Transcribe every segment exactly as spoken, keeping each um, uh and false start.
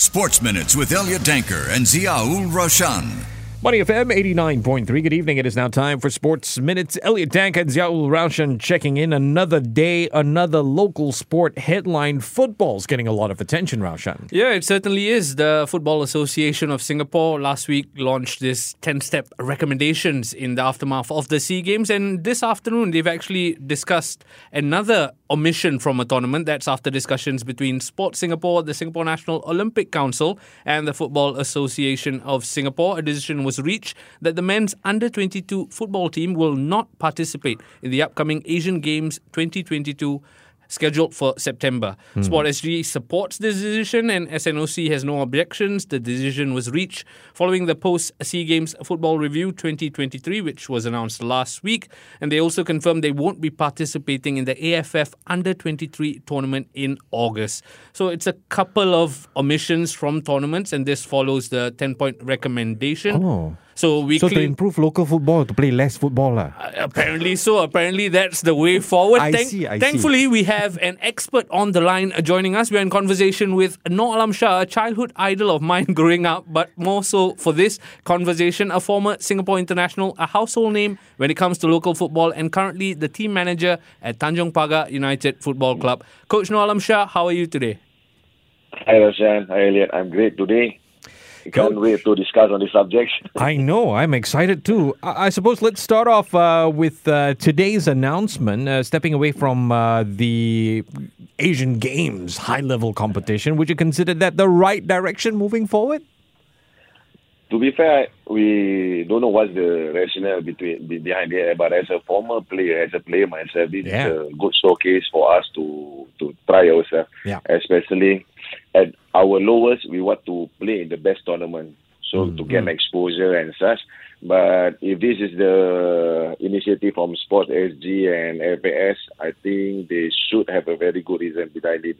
Sports Minutes with Elliott Danker and Ziaul Raushan. Money F M eighty-nine point three. Good evening. It is now time for Sports Minutes. Elliott Danker and Ziaul Raushan checking in. Another day, another local sport headline. Football's getting a lot of attention, Raushan. Yeah, it certainly is. The Football Association of Singapore last week launched this ten-step recommendations in the aftermath of the SEA Games. And this afternoon, they've actually discussed another omission from a tournament. That's after discussions between Sport Singapore, the Singapore National Olympic Council, and the Football Association of Singapore. A decision was reached that the men's under twenty-two football team will not participate in the upcoming Asian Games twenty twenty-two scheduled for September. Mm. Sport S G supports this decision and S N O C has no objections. The decision was reached following the post-SEA Games Football Review twenty twenty-three, which was announced last week. And they also confirmed they won't be participating in the A F F under twenty-three tournament in August. So it's a couple of omissions from tournaments, and this follows the ten-point recommendation. Oh. So, we so to improve local football, to play less football. Uh, apparently so. Apparently that's the way forward. I Thank- see, I thankfully, see. we have an expert on the line joining us. We're in conversation with Noh Alam Shah, a childhood idol of mine growing up, but more so for this conversation, a former Singapore international, a household name when it comes to local football, and currently the team manager at Tanjong Pagar United Football Club. Coach Noh Alam Shah, how are you today? Hi, Raushan. Hi, Elliott. I'm great today. Can't Coach. wait to discuss on this subject. I know. I'm excited too. I, I suppose let's start off uh, with uh, today's announcement, uh, stepping away from uh, the Asian Games high-level competition. Would you consider that the right direction moving forward? To be fair, we don't know what's the rationale between, behind it, but as a former player, as a player myself, it's yeah. a good showcase for us to, to try ourselves, yeah. especially at our lowest, we want to play in the best tournament, so mm-hmm. to get exposure and such. But if this is the initiative from Sport S G and F A S, I think they should have a very good reason behind it.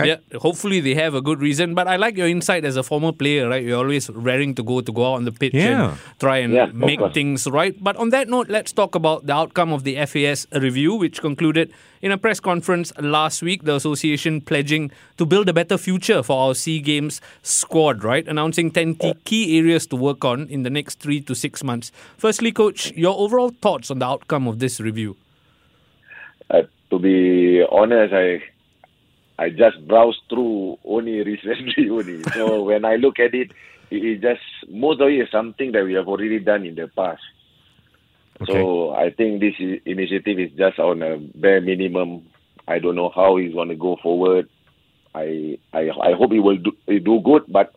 Okay. Yeah, hopefully they have a good reason. But I like your insight as a former player, right? You're always raring to go to go out on the pitch yeah. and try and yeah, make things right. But on that note, let's talk about the outcome of the F A S review, which concluded in a press conference last week, the association pledging to build a better future for our SEA Games squad, right? Announcing ten key areas to work on in the next three to six months. Firstly, Coach, your overall thoughts on the outcome of this review? Uh, to be honest, I... I just browsed through only recently only. So when I look at it, it is just most of it is something that we have already done in the past. Okay. So I think this initiative is just on a bare minimum. I don't know how it's going to go forward. I I I hope it will do, it do good, but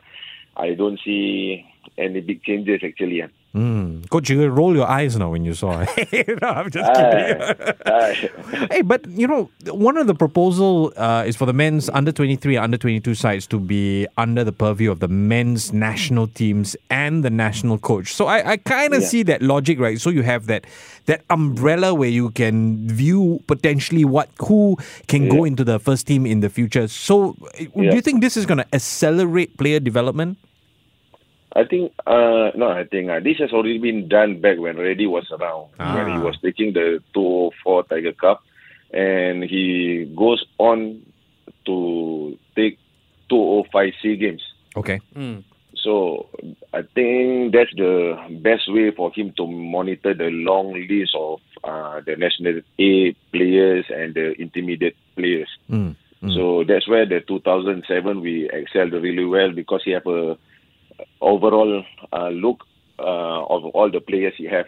I don't see any big changes actually. Mm. Coach, you roll your eyes now when you saw it. No, I'm just kidding. Hey, but you know, one of the proposal uh, is for the men's under twenty-three, under twenty-two sides to be under the purview of the men's national teams and the national coach. So I, I kind of yeah. see that logic, right? So you have that that umbrella where you can view potentially what who can yeah. go into the first team in the future. So yeah. do you think this is going to accelerate player development? I think, uh, no, I think uh, this has already been done back when Reddy was around, ah. when he was taking the two oh four Tiger Cup, and he goes on to take two oh five SEA Games. Okay. Mm. So I think that's the best way for him to monitor the long list of uh, the National A players and the intermediate players. Mm. Mm. So that's where the two thousand seven we excelled really well because he have a overall uh, look uh, of all the players you have.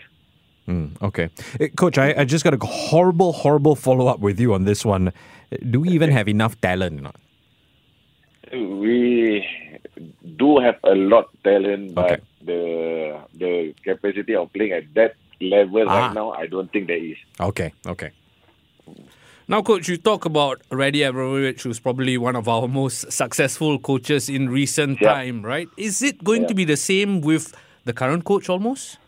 Mm, okay. Coach, I, I just got a horrible, horrible follow-up with you on this one. Do we even have enough talent? We do have a lot of talent, but okay. the the capacity of playing at that level ah. right now, I don't think there is. Okay, okay. Now, Coach, you talk about Raddy Abramovich, who's probably one of our most successful coaches in recent yeah. time, right? Is it going yeah. to be the same with the current coach almost?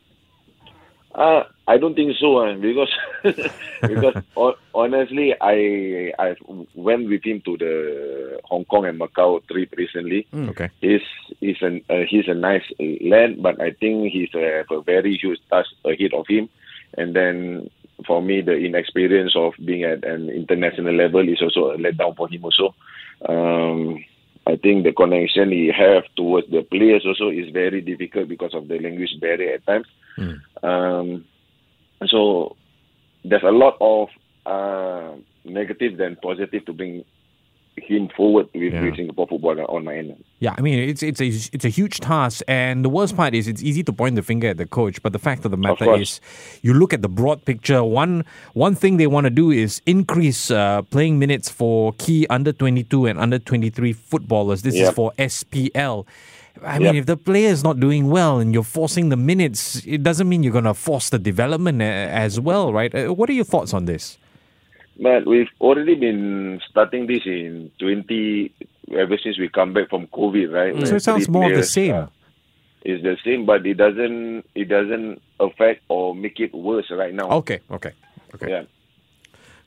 Uh, I don't think so, uh, because because o- honestly, I I went with him to the Hong Kong and Macau trip recently. Mm, okay, he's he's an uh, he's a nice lad, but I think he's uh, have a very huge task ahead of him, and then. For me, the inexperience of being at an international level is also a letdown for him also. Um, I think the connection he have towards the players also is very difficult because of the language barrier at times. Mm. Um, so there's a lot of uh, negative than positive to bring him forward with, yeah. with Singapore football on my end. Yeah, I mean, it's it's a it's a huge task, and the worst part is it's easy to point the finger at the coach, but the fact of the matter of is you look at the broad picture. One one thing they want to do is increase uh, playing minutes for key under twenty-two and under twenty-three footballers. This yep. is for S P L. I yep. mean, if the player is not doing well and you're forcing the minutes, it doesn't mean you're going to force the development as well, right? What are your thoughts on this? But we've already been starting this in twenty ever since we come back from COVID, right? Mm. So it sounds more of the same. Uh, it's the same, but it doesn't it doesn't affect or make it worse right now. Okay, okay, okay. Yeah.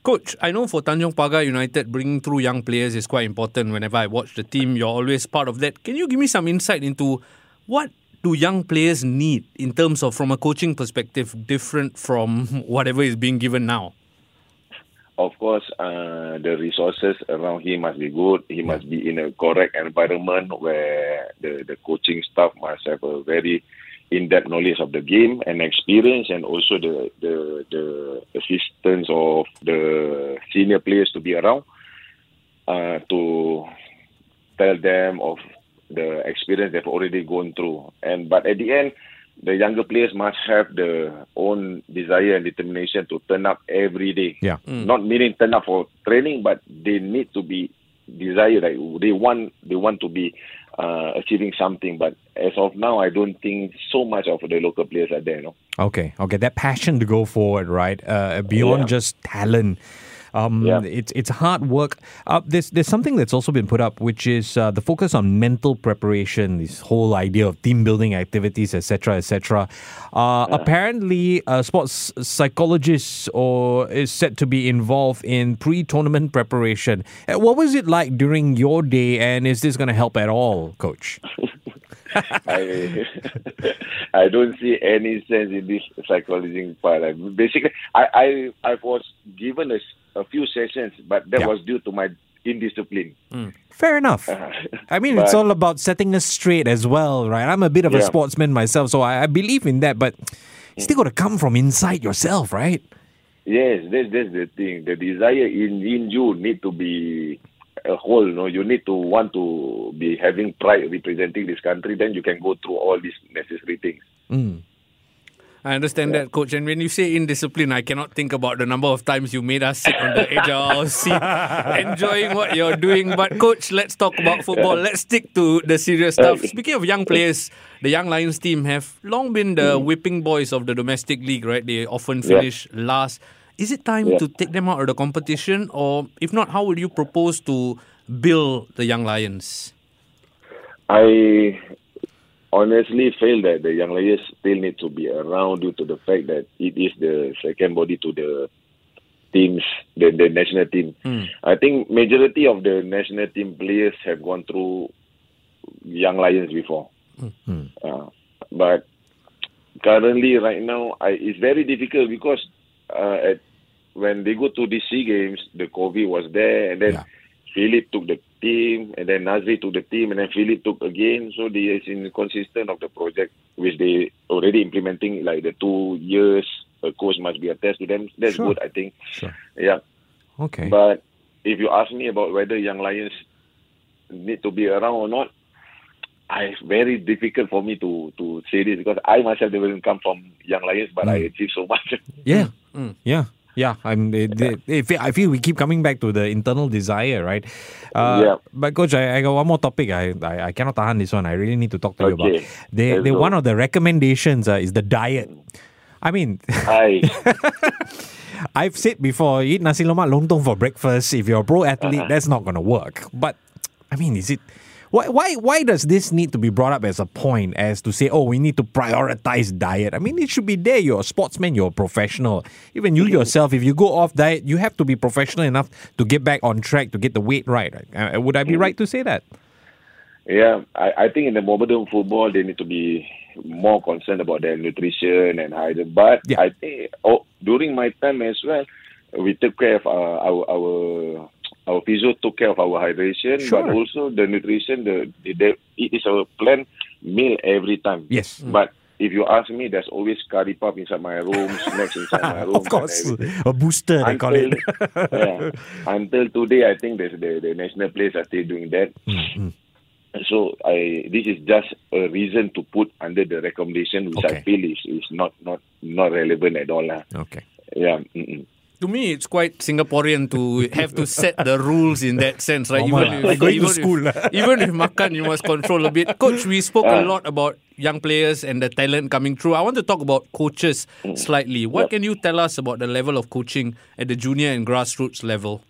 Coach, I know for Tanjong Pagar United, bringing through young players is quite important. Whenever I watch the team, you're always part of that. Can you give me some insight into what do young players need in terms of, from a coaching perspective, different from whatever is being given now? Of course, uh, the resources around him must be good. He must be in a correct environment where the, the coaching staff must have a very in-depth knowledge of the game and experience, and also the, the, the assistance of the senior players to be around uh, to tell them of the experience they've already gone through. And but at the end, the younger players must have their own desire and determination to turn up every day. Yeah. Mm. Not meaning turn up for training, but they need to be desired. Like they want, they want to be uh, achieving something. But as of now, I don't think so much of the local players are there. No? Okay, okay, that passion to go forward, right? Uh, beyond yeah. just talent. Um, yeah. It's it's hard work. Uh, there's there's something that's also been put up, which is uh, the focus on mental preparation. This whole idea of team building activities, et cetera, et cetera. Uh, yeah. Apparently, uh, sports psychologists or is said to be involved in pre-tournament preparation. What was it like during your day, and is this going to help at all, Coach? I, I don't see any sense in this psychology part. I, basically, I, I I was given a. A few sessions, but that yeah. was due to my indiscipline. Mm. Fair enough. I mean, but, it's all about setting us straight as well, right? I'm a bit of yeah. a sportsman myself, so I, I believe in that, but you still got to come from inside yourself, right? Yes, that's, that's the thing. The desire in, in you need to be a whole, you know? You need to want to be having pride representing this country, then you can go through all these necessary things. Mm. I understand yeah. that, Coach. And when you say indiscipline, I cannot think about the number of times you made us sit on the edge of our seat enjoying what you're doing. But, Coach, let's talk about football. Let's stick to the serious stuff. Speaking of young players, the Young Lions team have long been the whipping boys of the domestic league, right? They often finish yeah. last. Is it time yeah. to take them out of the competition? Or if not, how would you propose to build the Young Lions? I... honestly, feel that the Young Lions still need to be around due to the fact that it is the second body to the teams, the, the national team. Mm. I think majority of the national team players have gone through Young Lions before. Mm-hmm. Uh, but currently, right now, I, it's very difficult because uh, at, when they go to the SEA Games, the COVID was there, and then yeah. Elliott took the team, and then Nazri took the team, and then Philip took again. So they is inconsistent of the project, which they already implementing, like the two years a coach must be attached to them. That's sure. good, I think. Sure. Yeah. Okay. But if you ask me about whether Young Lions need to be around or not, it's very difficult for me to, to say this because I myself didn't come from Young Lions, but mm. I achieved so much. Yeah. Mm. Yeah. Yeah, I'm, they, they, I feel we keep coming back to the internal desire, right? Uh, yeah. But Coach, I, I got one more topic. I, I I cannot tahan this one. I really need to talk to okay. you about it. They, they, one of the recommendations uh, is the diet. I mean, I. I've said before, eat nasi lemak lontong for breakfast. If you're a pro athlete, uh-huh. that's not going to work. But, I mean, is it... Why, why why does this need to be brought up as a point as to say, oh, we need to prioritize diet? I mean, it should be there. You're a sportsman, you're a professional. Even you yourself, if you go off diet, you have to be professional enough to get back on track, to get the weight right. Uh, would I be right to say that? Yeah, I, I think in the modern football, they need to be more concerned about their nutrition and hygiene. But yeah. I think oh, during my time as well, we took care of uh, our... our Our physio took care of our hydration, sure. but also the nutrition. The, the, the it is our planned meal every time. Yes, but if you ask me, there's always curry puff inside my room, snacks inside my room. Of course, a booster until, they call it. yeah, until today, I think the the, the national players are still doing that. Mm-hmm. So I this is just a reason to put under the recommendation, which okay. I feel is, is not, not not relevant at all. Okay. Yeah. Mm-mm. To me, it's quite Singaporean to have to set the rules in that sense, right? Even if, like going even to school. If, even if makan, you must control a bit. Coach, we spoke uh, a lot about young players and the talent coming through. I want to talk about coaches slightly. What yep. can you tell us about the level of coaching at the junior and grassroots level?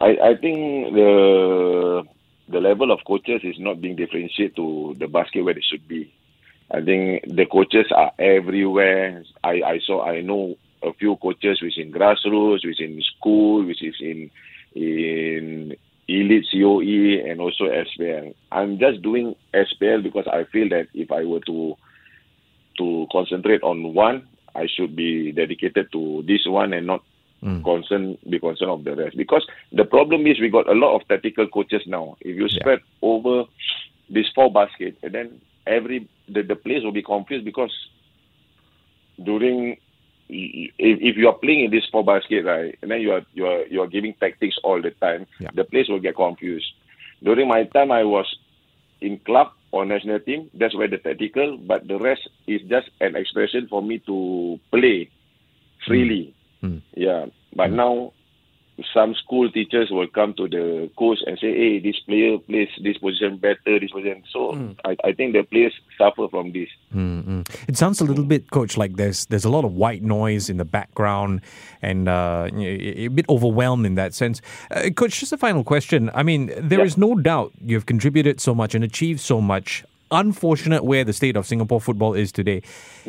I, I think the the level of coaches is not being differentiated to the basket where they should be. I think the coaches are everywhere. I, I saw, I know a few coaches which in grassroots, which in school, which is in in Elliott, C O E, and also S P L. I'm just doing S P L because I feel that if I were to to concentrate on one, I should be dedicated to this one and not mm. concern be concerned of the rest. Because the problem is we got a lot of tactical coaches now. If you spread yeah. over these four baskets, and then every the, the players will be confused because during If, if you are playing in this four basket, right, and then you are you are you are giving tactics all the time, yeah. the players will get confused. During my time, I was in club or national team. That's where the tactical, but the rest is just an expression for me to play freely. Mm. Yeah, but mm. now some school teachers will come to the coach and say, "Hey, this player plays this position better, this position." So mm. I, I think the players suffer from this. Mm-hmm. It sounds a little bit, Coach, like there's there's a lot of white noise in the background and uh, a bit overwhelmed in that sense. Uh, Coach, just a final question. I mean, there yeah. is no doubt you've contributed so much and achieved so much. Unfortunate where the state of Singapore football is today.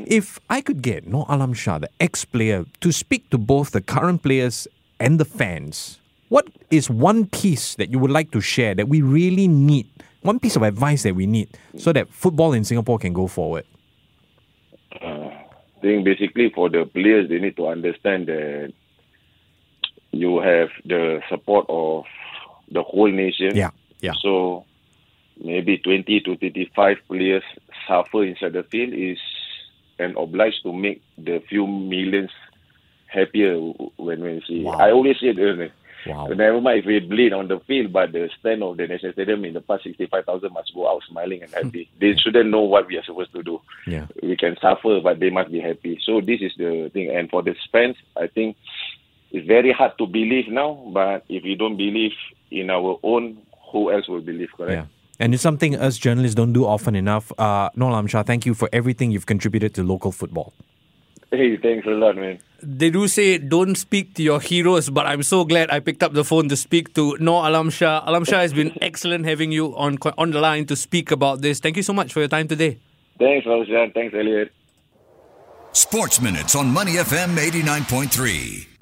If I could get Noh Alam Shah, the ex-player, to speak to both the current players and the fans, what is one piece that you would like to share that we really need, one piece of advice that we need so that football in Singapore can go forward? Uh, I think basically for the players, they need to understand that you have the support of the whole nation. Yeah, yeah. So maybe twenty to thirty-five players suffer inside the field is and obliged to make the few millions happier when we see. Wow. I always say, wow. never mind if we bleed on the field, but the stand of the national stadium in the past sixty-five thousand must go out smiling and happy. They shouldn't know what we are supposed to do. Yeah. We can suffer, but they must be happy. So this is the thing. And for the fans, I think it's very hard to believe now, but if you don't believe in our own, who else will believe, correct? Yeah. And it's something us journalists don't do often enough. Uh, Noh Alam Shah, thank you for everything you've contributed to local football. Hey, thanks a lot, man. They do say don't speak to your heroes, but I'm so glad I picked up the phone to speak to Noh Alam Shah. Alam Shah, has been excellent having you on on the line to speak about this. Thank you so much for your time today. Thanks, Raushan. Thanks, Elliott. Sports Minutes on Money F M eighty-nine point three.